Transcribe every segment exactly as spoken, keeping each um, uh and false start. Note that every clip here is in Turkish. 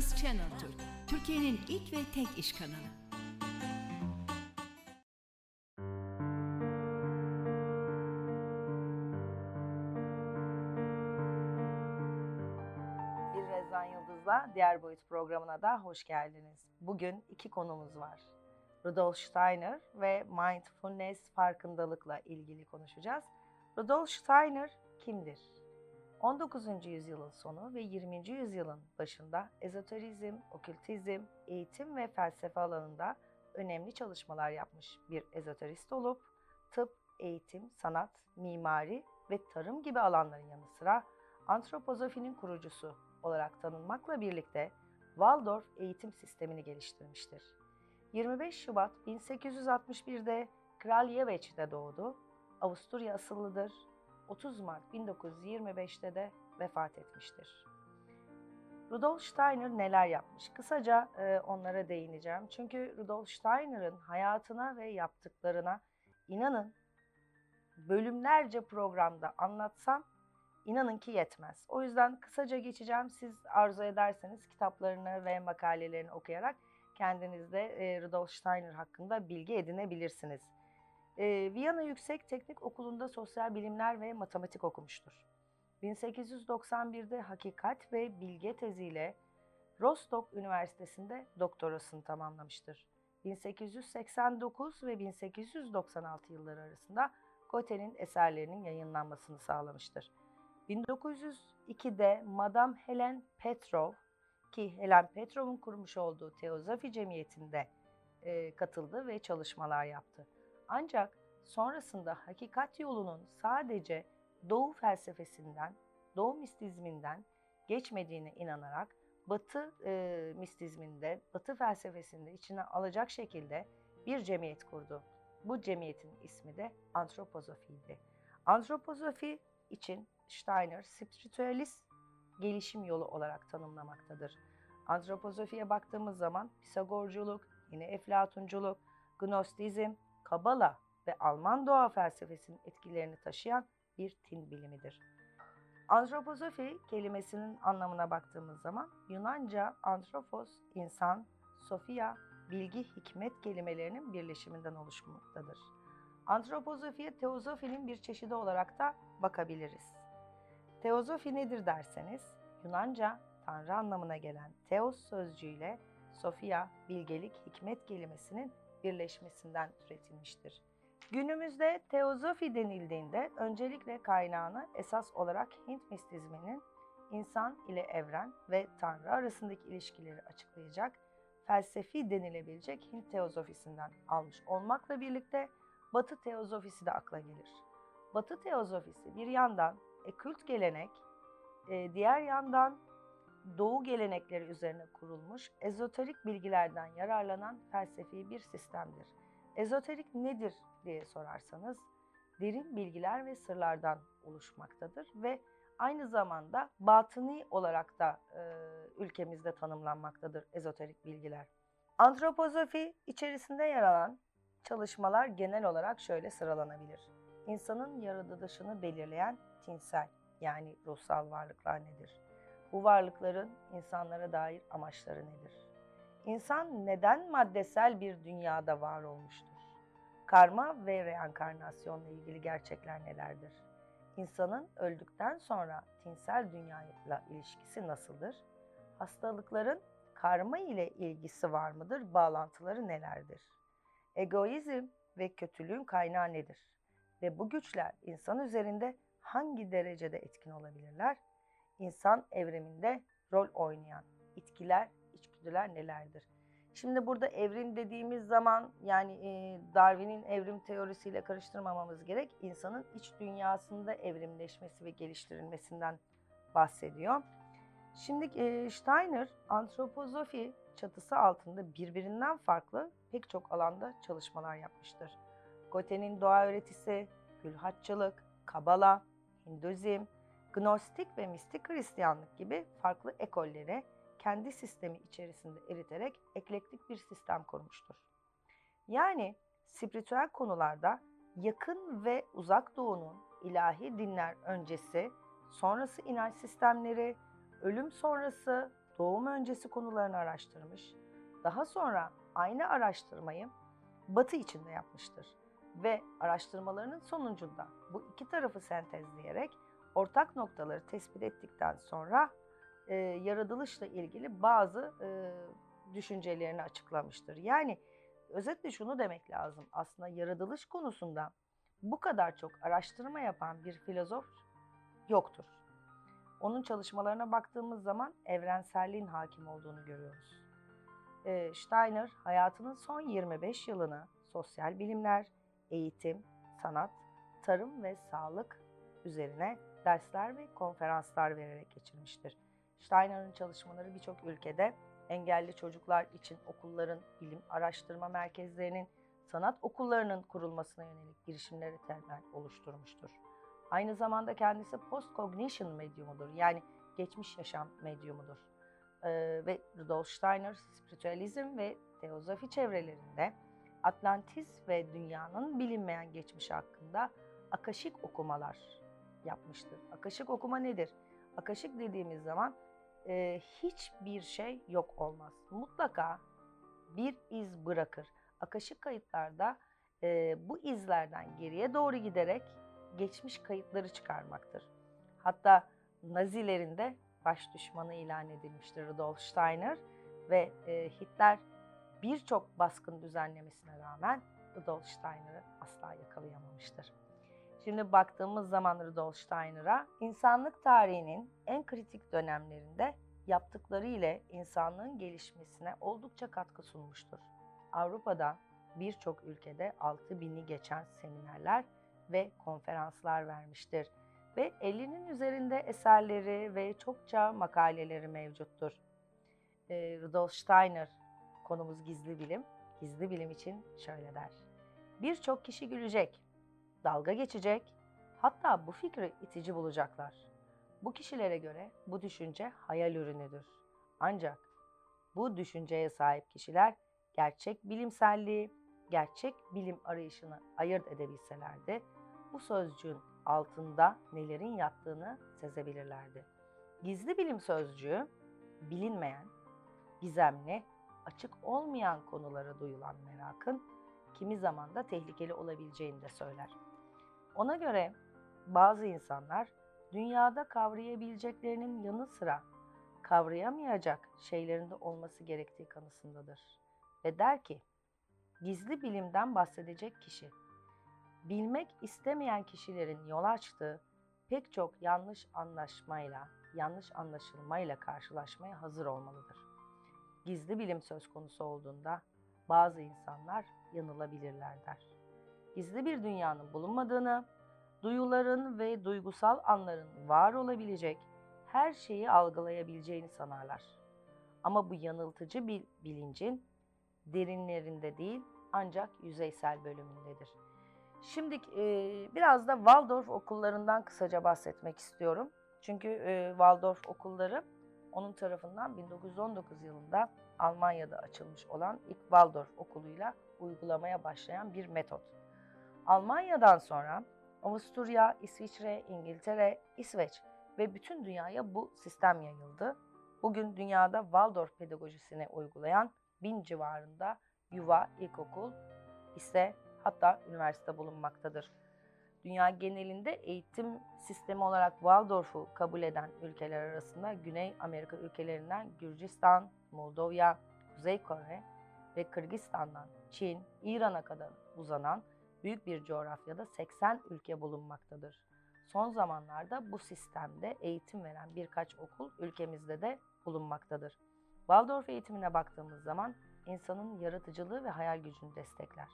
Trans Channel Türk, Türkiye'nin ilk ve tek iş kanalı. Bir Rezan Yıldız'la Diğer Boyut programına da hoş geldiniz. Bugün iki konumuz var. Rudolf Steiner ve Mindfulness farkındalıkla ilgili konuşacağız. Rudolf Steiner kimdir? on dokuzuncu yüzyılın sonu ve yirminci yüzyılın başında ezoterizm, okültizm, eğitim ve felsefe alanında önemli çalışmalar yapmış bir ezoterist olup, tıp, eğitim, sanat, mimari ve tarım gibi alanların yanı sıra antropozofi'nin kurucusu olarak tanınmakla birlikte Waldorf eğitim sistemini geliştirmiştir. yirmi beş Şubat bin sekiz yüz altmış bir'de Kral Yeveç'te doğdu, Avusturya asıllıdır. otuz Mart bin dokuz yüz yirmi beş'te de vefat etmiştir. Rudolf Steiner neler yapmış? Kısaca e, onlara değineceğim. Çünkü Rudolf Steiner'ın hayatına ve yaptıklarına inanın bölümlerce programda anlatsam inanın ki yetmez. O yüzden kısaca geçeceğim. Siz arzu ederseniz kitaplarını ve makalelerini okuyarak kendiniz de e, Rudolf Steiner hakkında bilgi edinebilirsiniz. Viyana Yüksek Teknik Okulu'nda sosyal bilimler ve matematik okumuştur. bin sekiz yüz doksan bir'de Hakikat ve Bilge teziyle Rostock Üniversitesi'nde doktorasını tamamlamıştır. bin sekiz yüz seksen dokuz ve bin sekiz yüz doksan altı yılları arasında Goethe'nin eserlerinin yayınlanmasını sağlamıştır. bin dokuz yüz iki'de Madame Helen Petrov, ki Helen Petrov'un kurmuş olduğu Teozofi cemiyetinde katıldı ve çalışmalar yaptı. Ancak sonrasında hakikat yolunun sadece Doğu felsefesinden, Doğu mistizminden geçmediğine inanarak Batı e, mistizminde, Batı felsefesinde içine alacak şekilde bir cemiyet kurdu. Bu cemiyetin ismi de Antropozofi'ydi. Antropozofi için Steiner, spiritüalist gelişim yolu olarak tanımlamaktadır. Antropozofi'ye baktığımız zaman Pisagorculuk, yine Eflatunculuk, Gnostizm, Kabala ve Alman doğa felsefesinin etkilerini taşıyan bir din bilimidir. Antropozofi kelimesinin anlamına baktığımız zaman Yunanca antropos, insan, sofia, bilgi, hikmet kelimelerinin birleşiminden oluşmaktadır. Antropozofiye teozofinin bir çeşidi olarak da bakabiliriz. Teozofi nedir derseniz, Yunanca tanrı anlamına gelen teos sözcüğüyle sofia, bilgelik, hikmet kelimesinin birleşmesinden türetilmiştir. Günümüzde teozofi denildiğinde öncelikle kaynağını esas olarak Hint mistizminin insan ile evren ve tanrı arasındaki ilişkileri açıklayacak felsefi denilebilecek Hint teozofisinden almış olmakla birlikte Batı teozofisi de akla gelir. Batı teozofisi bir yandan ekült gelenek, diğer yandan Doğu gelenekleri üzerine kurulmuş, ezoterik bilgilerden yararlanan felsefi bir sistemdir. Ezoterik nedir diye sorarsanız, derin bilgiler ve sırlardan oluşmaktadır ve aynı zamanda batıni olarak da e, ülkemizde tanımlanmaktadır ezoterik bilgiler. Antropozofi içerisinde yer alan çalışmalar genel olarak şöyle sıralanabilir. İnsanın yaratılışını belirleyen tinsel, yani ruhsal varlıklar nedir? Bu varlıkların insanlara dair amaçları nedir? İnsan neden maddesel bir dünyada var olmuştur? Karma ve reenkarnasyonla ilgili gerçekler nelerdir? İnsanın öldükten sonra tinsel dünyayla ilişkisi nasıldır? Hastalıkların karma ile ilgisi var mıdır? Bağlantıları nelerdir? Egoizm ve kötülüğün kaynağı nedir? Ve bu güçler insan üzerinde hangi derecede etkin olabilirler? İnsan evriminde rol oynayan itkiler, içgüdüler nelerdir? Şimdi burada evrim dediğimiz zaman yani Darwin'in evrim teorisiyle karıştırmamamız gerek. İnsanın iç dünyasında evrimleşmesi ve geliştirilmesinden bahsediyor. Şimdi Steiner, antropozofi çatısı altında birbirinden farklı pek çok alanda çalışmalar yapmıştır. Goethe'nin doğa öğretisi, Gülhaççılık, Kabala, Hinduizm, Gnostik ve mistik Hristiyanlık gibi farklı ekollere kendi sistemi içerisinde eriterek eklektik bir sistem kurmuştur. Yani spiritüel konularda yakın ve uzak doğunun ilahi dinler öncesi, sonrası inanç sistemleri, ölüm sonrası, doğum öncesi konularını araştırmış, daha sonra aynı araştırmayı Batı için de yapmıştır ve araştırmalarının sonucunda bu iki tarafı sentezleyerek ortak noktaları tespit ettikten sonra e, yaratılışla ilgili bazı e, düşüncelerini açıklamıştır. Yani özetle şunu demek lazım, aslında yaratılış konusunda bu kadar çok araştırma yapan bir filozof yoktur. Onun çalışmalarına baktığımız zaman evrenselliğin hakim olduğunu görüyoruz. E, Steiner hayatının son yirmi beş yılını sosyal bilimler, eğitim, sanat, tarım ve sağlık üzerine dersler ve konferanslar vererek geçirmiştir. Steiner'ın çalışmaları birçok ülkede engelli çocuklar için okulların, bilim araştırma merkezlerinin, sanat okullarının kurulmasına yönelik girişimleri temel oluşturmuştur. Aynı zamanda kendisi post-cognition medyumudur, yani geçmiş yaşam medyumudur. Ee, ve Rudolf Steiner, spiritüalizm ve teozofi çevrelerinde Atlantis ve dünyanın bilinmeyen geçmişi hakkında akaşik okumalar yapmıştır. Akaşik okuma nedir? Akaşik dediğimiz zaman e, hiçbir şey yok olmaz. Mutlaka bir iz bırakır. Akaşik kayıtlarda e, bu izlerden geriye doğru giderek geçmiş kayıtları çıkarmaktır. Hatta Nazilerin de baş düşmanı ilan edilmiştir Rudolf Steiner ve e, Hitler birçok baskın düzenlemesine rağmen Rudolf Steiner'ı asla yakalayamamıştır. Şimdi baktığımız zaman Rudolf Steiner'a insanlık tarihinin en kritik dönemlerinde yaptıkları ile insanlığın gelişmesine oldukça katkı sunmuştur. Avrupa'da birçok ülkede altı bini geçen seminerler ve konferanslar vermiştir ve ellinin üzerinde eserleri ve çokça makaleleri mevcuttur. E, Rudolf Steiner, konumuz gizli bilim, gizli bilim için şöyle der: birçok kişi gülecek, dalga geçecek, hatta bu fikri itici bulacaklar. Bu kişilere göre bu düşünce hayal ürünüdür. Ancak bu düşünceye sahip kişiler gerçek bilimselliği, gerçek bilim arayışını ayırt edebilselerdi, bu sözcüğün altında nelerin yattığını sezebilirlerdi. Gizli bilim sözcüğü, bilinmeyen, gizemli, açık olmayan konulara duyulan merakın kimi zaman da tehlikeli olabileceğini de söyler. Ona göre bazı insanlar dünyada kavrayabileceklerinin yanı sıra kavrayamayacak şeylerin de olması gerektiği kanısındadır. Ve der ki, gizli bilimden bahsedecek kişi, bilmek istemeyen kişilerin yol açtığı pek çok yanlış anlaşmayla, yanlış anlaşılmayla karşılaşmaya hazır olmalıdır. Gizli bilim söz konusu olduğunda bazı insanlar yanılabilirler der. Gizli bir dünyanın bulunmadığını, duyuların ve duygusal anların var olabilecek her şeyi algılayabileceğini sanarlar. Ama bu yanıltıcı bir bilincin derinlerinde değil, ancak yüzeysel bölümündedir. Şimdi e, biraz da Waldorf okullarından kısaca bahsetmek istiyorum. Çünkü e, Waldorf okulları onun tarafından bin dokuz yüz on dokuz yılında Almanya'da açılmış olan ilk Waldorf okuluyla uygulamaya başlayan bir metot. Almanya'dan sonra Avusturya, İsviçre, İngiltere, İsveç ve bütün dünyaya bu sistem yayıldı. Bugün dünyada Waldorf pedagojisini uygulayan bin civarında yuva, ilkokul, lise, hatta üniversite bulunmaktadır. Dünya genelinde eğitim sistemi olarak Waldorf'u kabul eden ülkeler arasında Güney Amerika ülkelerinden Gürcistan, Moldova, Kuzey Kore ve Kırgızistan'dan Çin, İran'a kadar uzanan büyük bir coğrafyada seksen ülke bulunmaktadır. Son zamanlarda bu sistemde eğitim veren birkaç okul ülkemizde de bulunmaktadır. Waldorf eğitimine baktığımız zaman insanın yaratıcılığı ve hayal gücünü destekler.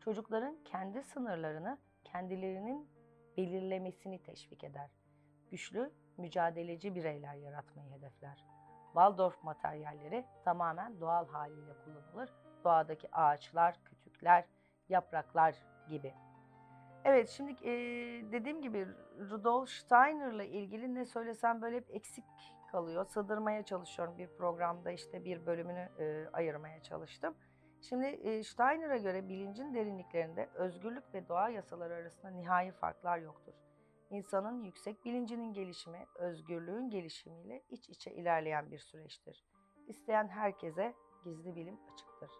Çocukların kendi sınırlarını kendilerinin belirlemesini teşvik eder. Güçlü, mücadeleci bireyler yaratmayı hedefler. Waldorf materyalleri tamamen doğal haliyle kullanılır. Doğadaki ağaçlar, kütükler, yapraklar gibi. Evet, şimdi e, dediğim gibi Rudolf Steiner'la ilgili ne söylesem böyle hep eksik kalıyor. Sığdırmaya çalışıyorum, bir programda işte bir bölümünü e, ayırmaya çalıştım. Şimdi e, Steiner'a göre bilincin derinliklerinde özgürlük ve doğa yasaları arasında nihai farklar yoktur. insanın yüksek bilincinin gelişimi, özgürlüğün gelişimiyle iç içe ilerleyen bir süreçtir. İsteyen herkese gizli bilim açıktır.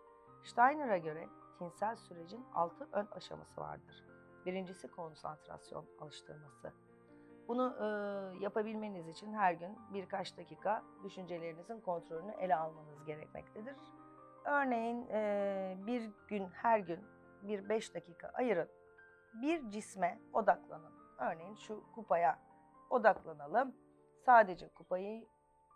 Steiner'a göre tinsel sürecin altı ön aşaması vardır. Birincisi konsantrasyon alıştırması. Bunu e, yapabilmeniz için her gün birkaç dakika düşüncelerinizin kontrolünü ele almanız gerekmektedir. Örneğin e, bir gün her gün bir beş dakika ayırın. Bir cisme odaklanın. Örneğin şu kupaya odaklanalım. Sadece kupayı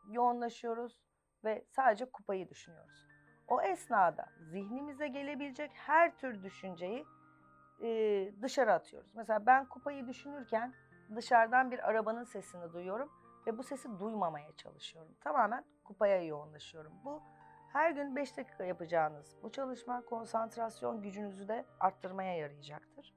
yoğunlaşıyoruz ve sadece kupayı düşünüyoruz. O esnada zihnimize gelebilecek her tür düşünceyi e, dışarı atıyoruz. Mesela ben kupayı düşünürken dışarıdan bir arabanın sesini duyuyorum ve bu sesi duymamaya çalışıyorum. Tamamen kupaya yoğunlaşıyorum. Bu her gün beş dakika yapacağınız bu çalışma konsantrasyon gücünüzü de arttırmaya yarayacaktır.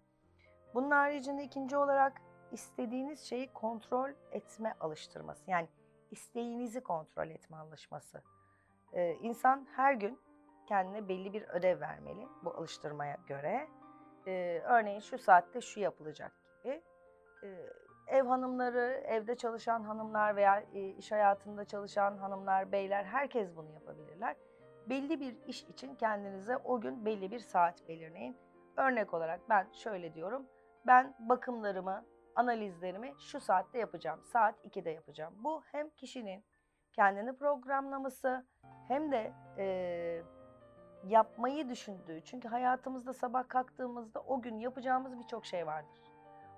Bunun haricinde ikinci olarak istediğiniz şeyi kontrol etme alıştırması. Yani isteğinizi kontrol etme alışması. Ee, insan her gün kendine belli bir ödev vermeli bu alıştırmaya göre. Ee, örneğin şu saatte şu yapılacak gibi. Ee, ev hanımları, evde çalışan hanımlar veya e, iş hayatında çalışan hanımlar, beyler herkes bunu yapabilirler. Belli bir iş için kendinize o gün belli bir saat belirleyin. Örnek olarak ben şöyle diyorum, ben bakımlarımı, analizlerimi şu saatte yapacağım, saat ikide yapacağım. Bu hem kişinin kendini programlaması hem de e, yapmayı düşündüğü. Çünkü hayatımızda sabah kalktığımızda o gün yapacağımız birçok şey vardır.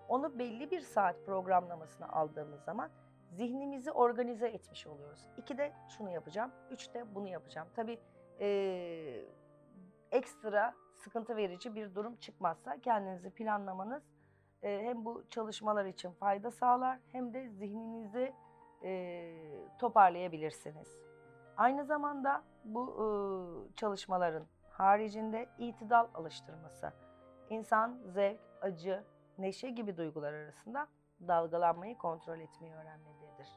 Onu belli bir saat programlamasına aldığımız zaman zihnimizi organize etmiş oluyoruz. ikide şunu yapacağım, üçte bunu yapacağım. Tabii e, ekstra sıkıntı verici bir durum çıkmazsa kendinizi planlamanız e, hem bu çalışmalar için fayda sağlar hem de zihninizi e, toparlayabilirsiniz. Aynı zamanda bu e, çalışmaların haricinde itidal alıştırması, insan zevk, acı, neşe gibi duygular arasında dalgalanmayı kontrol etmeyi öğrenmelidir.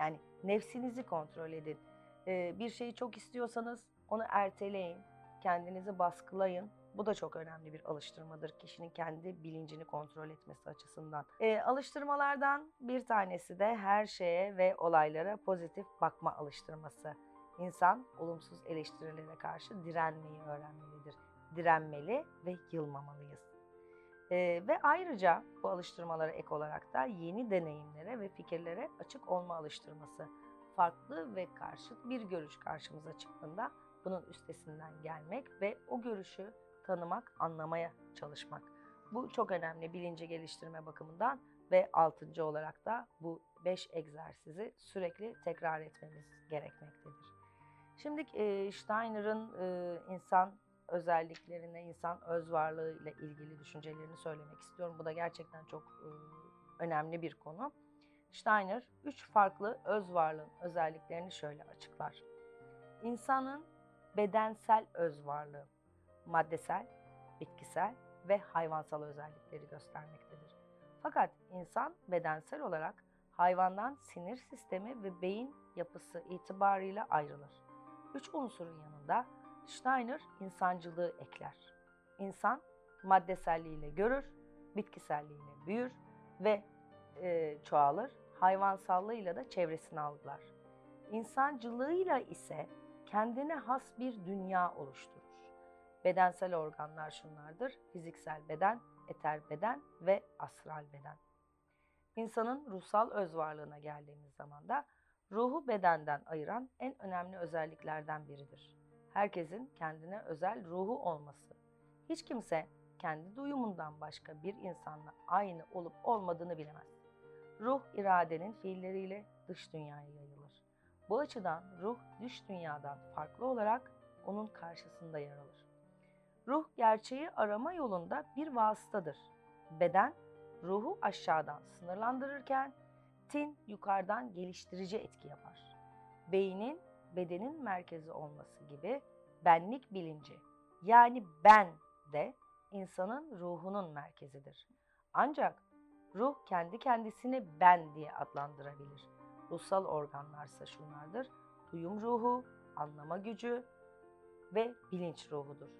Yani nefsinizi kontrol edin. Ee, bir şeyi çok istiyorsanız onu erteleyin, kendinizi baskılayın. Bu da çok önemli bir alıştırmadır kişinin kendi bilincini kontrol etmesi açısından. Ee, alıştırmalardan bir tanesi de her şeye ve olaylara pozitif bakma alıştırması. İnsan olumsuz eleştirilere karşı direnmeyi öğrenmelidir. Direnmeli ve yılmamalıyız. Ee, ve ayrıca bu alıştırmalara ek olarak da yeni deneyimlere ve fikirlere açık olma alıştırması. Farklı ve karşıt bir görüş karşımıza çıktığında bunun üstesinden gelmek ve o görüşü tanımak, anlamaya çalışmak. Bu çok önemli bilinci geliştirme bakımından ve altıncı olarak da bu beş egzersizi sürekli tekrar etmemiz gerekmektedir. Şimdi e, Steiner'ın e, insan özelliklerine, insan öz varlığıyla ilgili düşüncelerini söylemek istiyorum. Bu da gerçekten çok e, önemli bir konu. Steiner, üç farklı öz varlığın özelliklerini şöyle açıklar. İnsanın bedensel öz varlığı, maddesel, bitkisel ve hayvansal özellikleri göstermektedir. Fakat insan bedensel olarak hayvandan sinir sistemi ve beyin yapısı itibarıyla ayrılır. Üç unsurun yanında Steiner insancılığı ekler. İnsan maddeselliğiyle görür, bitkiselliğiyle büyür ve e, çoğalır, hayvansallığıyla da çevresini algılar. İnsancılığıyla ise kendine has bir dünya oluşturur. Bedensel organlar şunlardır: fiziksel beden, eter beden ve astral beden. İnsanın ruhsal özvarlığına geldiğimiz zaman da ruhu bedenden ayıran en önemli özelliklerden biridir. Herkesin kendine özel ruhu olması. Hiç kimse kendi duyumundan başka bir insanla aynı olup olmadığını bilemez. Ruh iradenin fiilleriyle dış dünyaya yayılır. Bu açıdan ruh dış dünyadan farklı olarak onun karşısında yer alır. Ruh gerçeği arama yolunda bir vasıtadır. Beden ruhu aşağıdan sınırlandırırken tin yukarıdan geliştirici etki yapar. Beynin bedenin merkezi olması gibi benlik bilinci, yani ben de insanın ruhunun merkezidir. Ancak ruh kendi kendisini ben diye adlandırabilir. Ruhsal organlarsa şunlardır: duyum ruhu, anlama gücü ve bilinç ruhudur.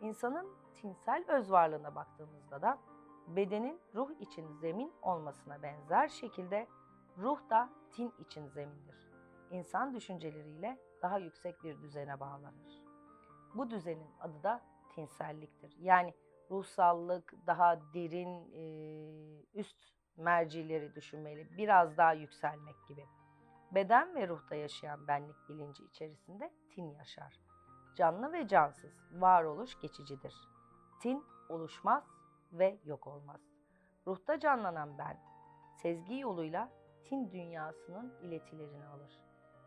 İnsanın tinsel özvarlığına baktığımızda da bedenin ruh için zemin olmasına benzer şekilde ruh da tin için zemindir. İnsan düşünceleriyle daha yüksek bir düzene bağlanır. Bu düzenin adı da tinselliktir. Yani ruhsallık, daha derin üst mercileri düşünmeli, biraz daha yükselmek gibi. Beden ve ruhta yaşayan benlik bilinci içerisinde tin yaşar. Canlı ve cansız, varoluş geçicidir. Tin oluşmaz ve yok olmaz. Ruhta canlanan ben, sezgi yoluyla tin dünyasının iletilerini alır.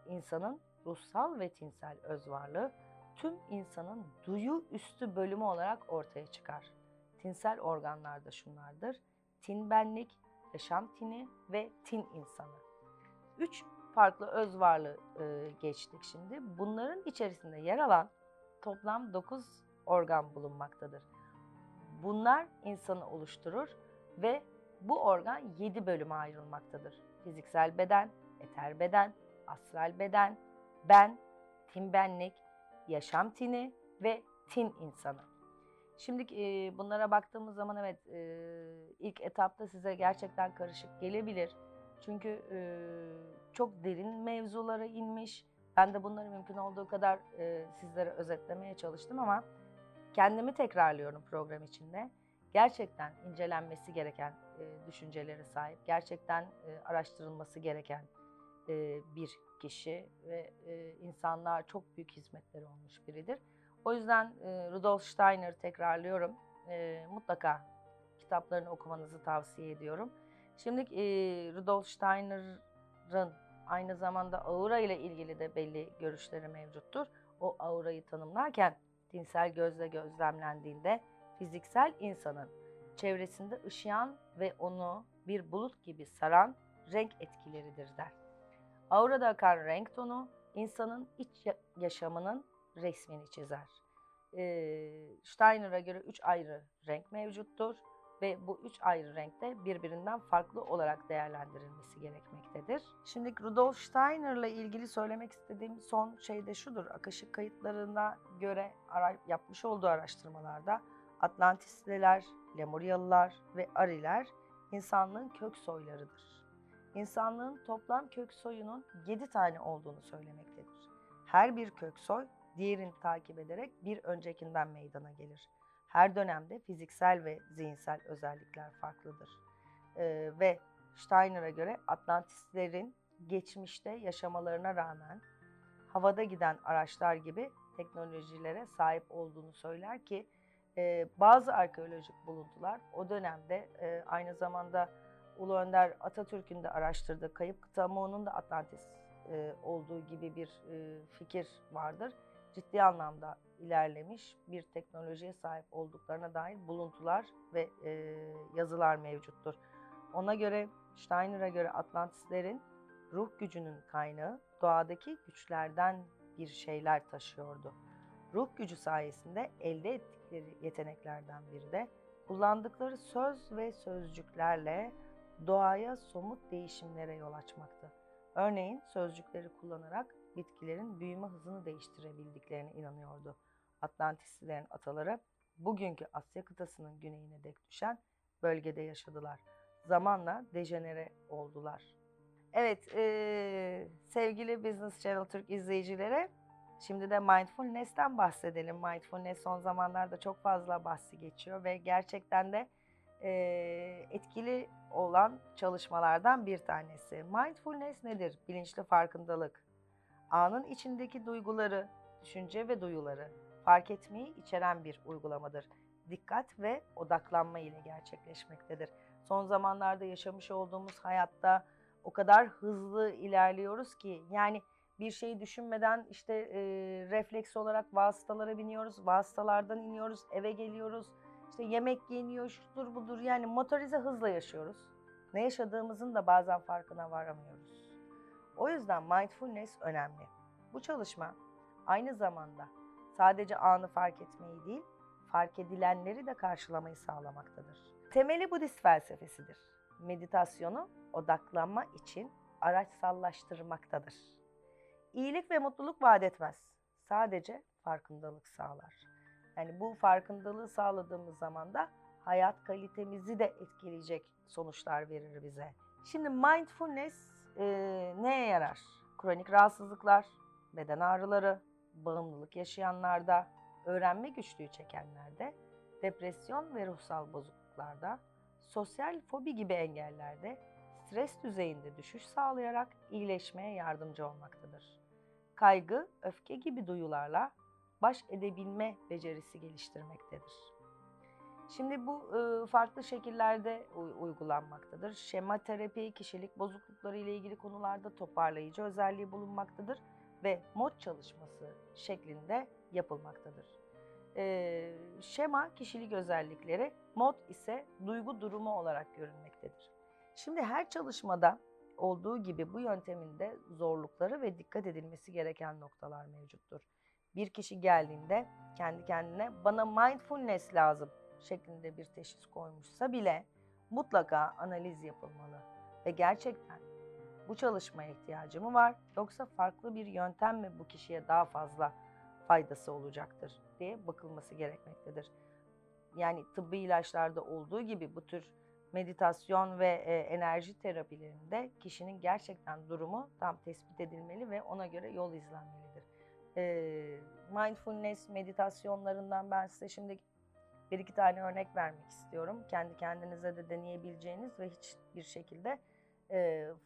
İnsanın ruhsal ve tinsel özvarlığı tüm insanın duyu üstü bölümü olarak ortaya çıkar. Tinsel organlar da şunlardır: tin benlik, yaşam tini ve tin insanı. Üç farklı öz varlığı e, geçtik şimdi. Bunların içerisinde yer alan toplam dokuz organ bulunmaktadır. Bunlar insanı oluşturur ve bu organ yedi bölüme ayrılmaktadır. Fiziksel beden, eter beden, astral beden, ben, tin benlik, yaşam tini ve tin insanı. Şimdi e, bunlara baktığımız zaman evet e, ilk etapta size gerçekten karışık gelebilir. Çünkü e, çok derin mevzulara inmiş. Ben de bunları mümkün olduğu kadar e, sizlere özetlemeye çalıştım ama kendimi tekrarlıyorum program içinde. Gerçekten incelenmesi gereken e, düşüncelere sahip, gerçekten e, araştırılması gereken e, bir kişi ve e, insanlığa çok büyük hizmetleri olmuş biridir. O yüzden e, Rudolf Steiner tekrarlıyorum. E, mutlaka kitaplarını okumanızı tavsiye ediyorum. Şimdi e, Rudolf Steiner'ın aynı zamanda aura ile ilgili de belli görüşleri mevcuttur. O aurayı tanımlarken dinsel gözle gözlemlendiğinde fiziksel insanın çevresinde ışıyan ve onu bir bulut gibi saran renk etkileridir der. Aurada akan renk tonu insanın iç yaşamının resmini çizer. E, Steiner'a göre üç ayrı renk mevcuttur ve bu üç ayrı renkte birbirinden farklı olarak değerlendirilmesi gerekmektedir. Şimdi Rudolf Steiner'la ilgili söylemek istediğim son şey de şudur. Akaşik kayıtlarına göre yapmış olduğu araştırmalarda Atlantisliler, Lemuriyalılar ve Ariler insanlığın kök soylarıdır. İnsanlığın toplam kök soyunun yedi tane olduğunu söylemektedir. Her bir kök soy diğerini takip ederek bir öncekinden meydana gelir. Her dönemde fiziksel ve zihinsel özellikler farklıdır. Ee, ve Steiner'a göre Atlantislerin geçmişte yaşamalarına rağmen havada giden araçlar gibi teknolojilere sahip olduğunu söyler ki e, bazı arkeolojik buluntular o dönemde e, aynı zamanda Ulu Önder Atatürk'ün de araştırdığı kayıp kıta Mo'nun da Atlantis e, olduğu gibi bir e, fikir vardır. Ciddi anlamda ilerlemiş bir teknolojiye sahip olduklarına dair buluntular ve e, yazılar mevcuttur. Ona göre, Steiner'a göre Atlantislerin ruh gücünün kaynağı doğadaki güçlerden bir şeyler taşıyordu. Ruh gücü sayesinde elde ettikleri yeteneklerden biri de kullandıkları söz ve sözcüklerle doğaya somut değişimlere yol açmaktı. Örneğin sözcükleri kullanarak bitkilerin büyüme hızını değiştirebildiklerine inanıyordu. Atlantislilerin ataları bugünkü Asya kıtasının güneyine dek düşen bölgede yaşadılar. Zamanla dejenere oldular. Evet, ee, sevgili Business Channel Türk izleyicilere şimdi de Mindfulness'ten bahsedelim. Mindfulness son zamanlarda çok fazla bahsi geçiyor ve gerçekten de ee, etkili olan çalışmalardan bir tanesi. Mindfulness nedir? Bilinçli farkındalık. Anın içindeki duyguları, düşünce ve duyuları fark etmeyi içeren bir uygulamadır. Dikkat ve odaklanma ile gerçekleşmektedir. Son zamanlarda yaşamış olduğumuz hayatta o kadar hızlı ilerliyoruz ki yani bir şeyi düşünmeden işte e, refleks olarak vasıtalara biniyoruz, vasıtalardan iniyoruz, eve geliyoruz, işte yemek yeniyor, şudur budur yani motorize hızla yaşıyoruz. Ne yaşadığımızın da bazen farkına varamıyoruz. O yüzden mindfulness önemli. Bu çalışma aynı zamanda sadece anı fark etmeyi değil, fark edilenleri de karşılamayı sağlamaktadır. Temeli Budist felsefesidir. Meditasyonu odaklanma için araçsallaştırmaktadır. İyilik ve mutluluk vaat etmez. Sadece farkındalık sağlar. Yani bu farkındalığı sağladığımız zaman da hayat kalitemizi de etkileyecek sonuçlar verir bize. Şimdi mindfulness e, neye yarar? Kronik rahatsızlıklar, beden ağrıları, bağımlılık yaşayanlarda, öğrenme güçlüğü çekenlerde, depresyon ve ruhsal bozukluklarda, sosyal fobi gibi engellerde, stres düzeyinde düşüş sağlayarak iyileşmeye yardımcı olmaktadır. Kaygı, öfke gibi duyularla baş edebilme becerisi geliştirmektedir. Şimdi bu farklı şekillerde uygulanmaktadır. Şema terapi, kişilik bozuklukları ile ilgili konularda toparlayıcı özelliği bulunmaktadır ve mod çalışması şeklinde yapılmaktadır. Şema kişilik özellikleri, mod ise duygu durumu olarak görülmektedir. Şimdi her çalışmada olduğu gibi bu yönteminde zorlukları ve dikkat edilmesi gereken noktalar mevcuttur. Bir kişi geldiğinde kendi kendine bana mindfulness lazım şeklinde bir teşhis koymuşsa bile mutlaka analiz yapılmalı ve gerçekten bu çalışmaya ihtiyacı mı var yoksa farklı bir yöntem mi bu kişiye daha fazla faydası olacaktır diye bakılması gerekmektedir. Yani tıbbi ilaçlarda olduğu gibi bu tür meditasyon ve enerji terapilerinde kişinin gerçekten durumu tam tespit edilmeli ve ona göre yol izlenmelidir. Mindfulness meditasyonlarından ben size şimdi bir iki tane örnek vermek istiyorum. Kendi kendinize de deneyebileceğiniz ve hiçbir şekilde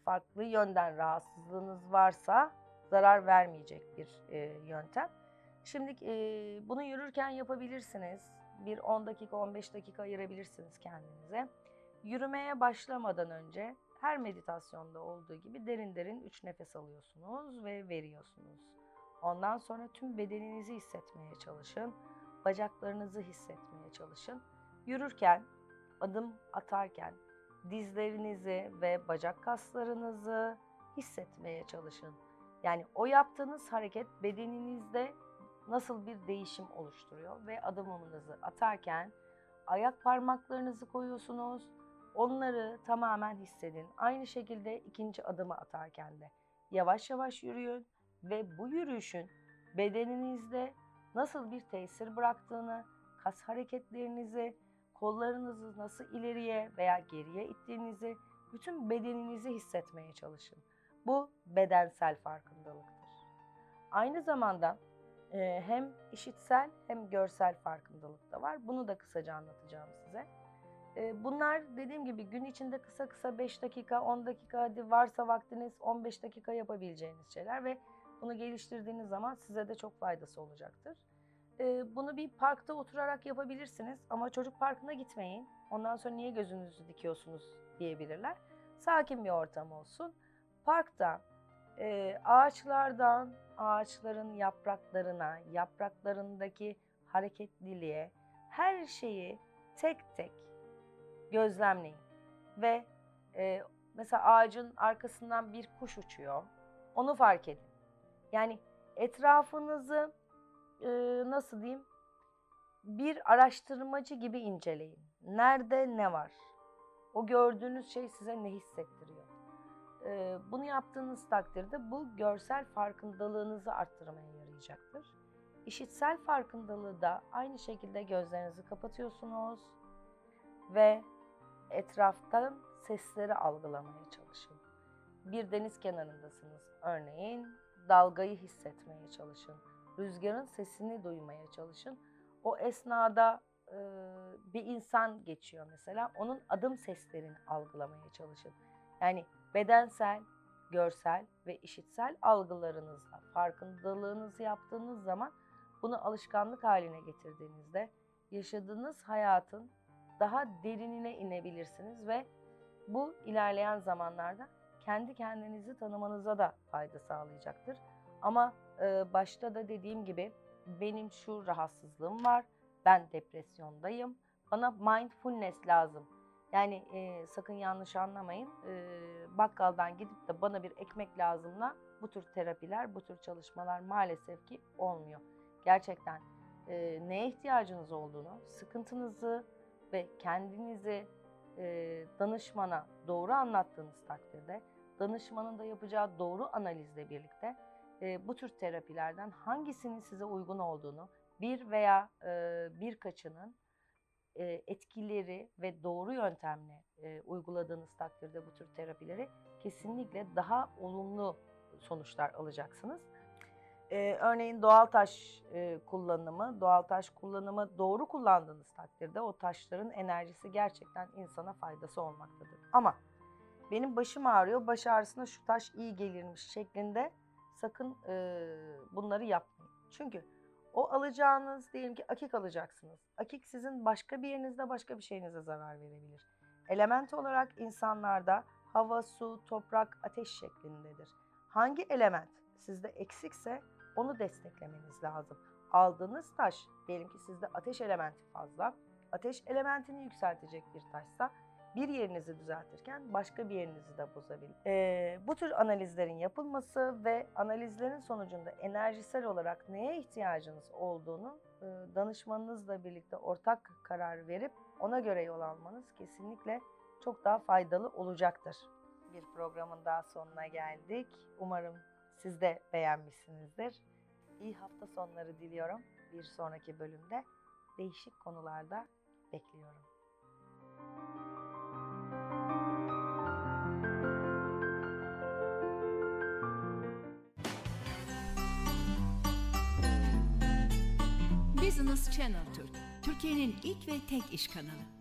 farklı yönden rahatsızlığınız varsa zarar vermeyecek bir yöntem. Şimdi bunu yürürken yapabilirsiniz. Bir on dakika on beş dakika ayırabilirsiniz kendinize. Yürümeye başlamadan önce her meditasyonda olduğu gibi derin derin üç nefes alıyorsunuz ve veriyorsunuz. Ondan sonra tüm bedeninizi hissetmeye çalışın, bacaklarınızı hissetmeye çalışın. Yürürken, adım atarken dizlerinizi ve bacak kaslarınızı hissetmeye çalışın. Yani o yaptığınız hareket bedeninizde nasıl bir değişim oluşturuyor ve adımınızı atarken ayak parmaklarınızı koyuyorsunuz. Onları tamamen hissedin. Aynı şekilde ikinci adımı atarken de yavaş yavaş yürüyün ve bu yürüyüşün bedeninizde nasıl bir tesir bıraktığını, kas hareketlerinizi, kollarınızı nasıl ileriye veya geriye ittiğinizi, bütün bedeninizi hissetmeye çalışın. Bu bedensel farkındalıktır. Aynı zamanda hem işitsel hem görsel farkındalık da var. Bunu da kısaca anlatacağım size. Bunlar dediğim gibi gün içinde kısa kısa beş dakika, on dakika, hadi varsa vaktiniz on beş dakika yapabileceğiniz şeyler ve bunu geliştirdiğiniz zaman size de çok faydası olacaktır. Bunu bir parkta oturarak yapabilirsiniz ama çocuk parkına gitmeyin. Ondan sonra niye gözünüzü dikiyorsunuz diyebilirler. Sakin bir ortam olsun. Parkta ağaçlardan, ağaçların yapraklarına, yapraklarındaki hareketliliğe her şeyi tek tek gözlemleyin ve e, mesela ağacın arkasından bir kuş uçuyor, onu fark edin. Yani etrafınızı e, nasıl diyeyim, bir araştırmacı gibi inceleyin. Nerede ne var? O gördüğünüz şey size ne hissettiriyor? E, bunu yaptığınız takdirde bu görsel farkındalığınızı arttırmaya yarayacaktır. İşitsel farkındalığı da aynı şekilde gözlerinizi kapatıyorsunuz ve etraftan sesleri algılamaya çalışın. Bir deniz kenarındasınız örneğin, dalgayı hissetmeye çalışın, rüzgarın sesini duymaya çalışın. O esnada e, bir insan geçiyor mesela, onun adım seslerini algılamaya çalışın. Yani bedensel, görsel ve işitsel algılarınızla farkındalığınızı yaptığınız zaman, bunu alışkanlık haline getirdiğinizde yaşadığınız hayatın daha derinine inebilirsiniz ve bu ilerleyen zamanlarda kendi kendinizi tanımanıza da fayda sağlayacaktır. Ama e, başta da dediğim gibi benim şu rahatsızlığım var, ben depresyondayım, bana mindfulness lazım. Yani e, sakın yanlış anlamayın, e, bakkaldan gidip de bana bir ekmek lazımla bu tür terapiler, bu tür çalışmalar maalesef ki olmuyor. Gerçekten e, neye ihtiyacınız olduğunu, sıkıntınızı ve kendinizi e, danışmana doğru anlattığınız takdirde, danışmanın da yapacağı doğru analizle birlikte e, bu tür terapilerden hangisinin size uygun olduğunu, bir veya e, birkaçının etkileri ve doğru yöntemle uyguladığınız takdirde bu tür terapileri kesinlikle daha olumlu sonuçlar alacaksınız. Ee, örneğin doğal taş e, kullanımı, doğal taş kullanımı doğru kullandığınız takdirde o taşların enerjisi gerçekten insana faydası olmaktadır. Ama benim başım ağrıyor, baş ağrısına şu taş iyi gelirmiş şeklinde sakın e, bunları yapmayın. Çünkü o alacağınız, diyelim ki akik alacaksınız. Akik sizin başka bir yerinizde başka bir şeyinize zarar verebilir. Element olarak insanlarda hava, su, toprak, ateş şeklindedir. Hangi element sizde eksikse onu desteklemeniz lazım. Aldığınız taş, diyelim ki sizde ateş elementi fazla, ateş elementini yükseltecek bir taşsa bir yerinizi düzeltirken başka bir yerinizi de bozabilir. Ee, bu tür analizlerin yapılması ve analizlerin sonucunda enerjisel olarak neye ihtiyacınız olduğunu e, danışmanınızla birlikte ortak karar verip ona göre yol almanız kesinlikle çok daha faydalı olacaktır. Bir programın daha sonuna geldik. Umarım siz de beğenmişsinizdir. İyi hafta sonları diliyorum. Bir sonraki bölümde değişik konularda bekliyorum. Business Channel Türk, Türkiye'nin ilk ve tek iş kanalı.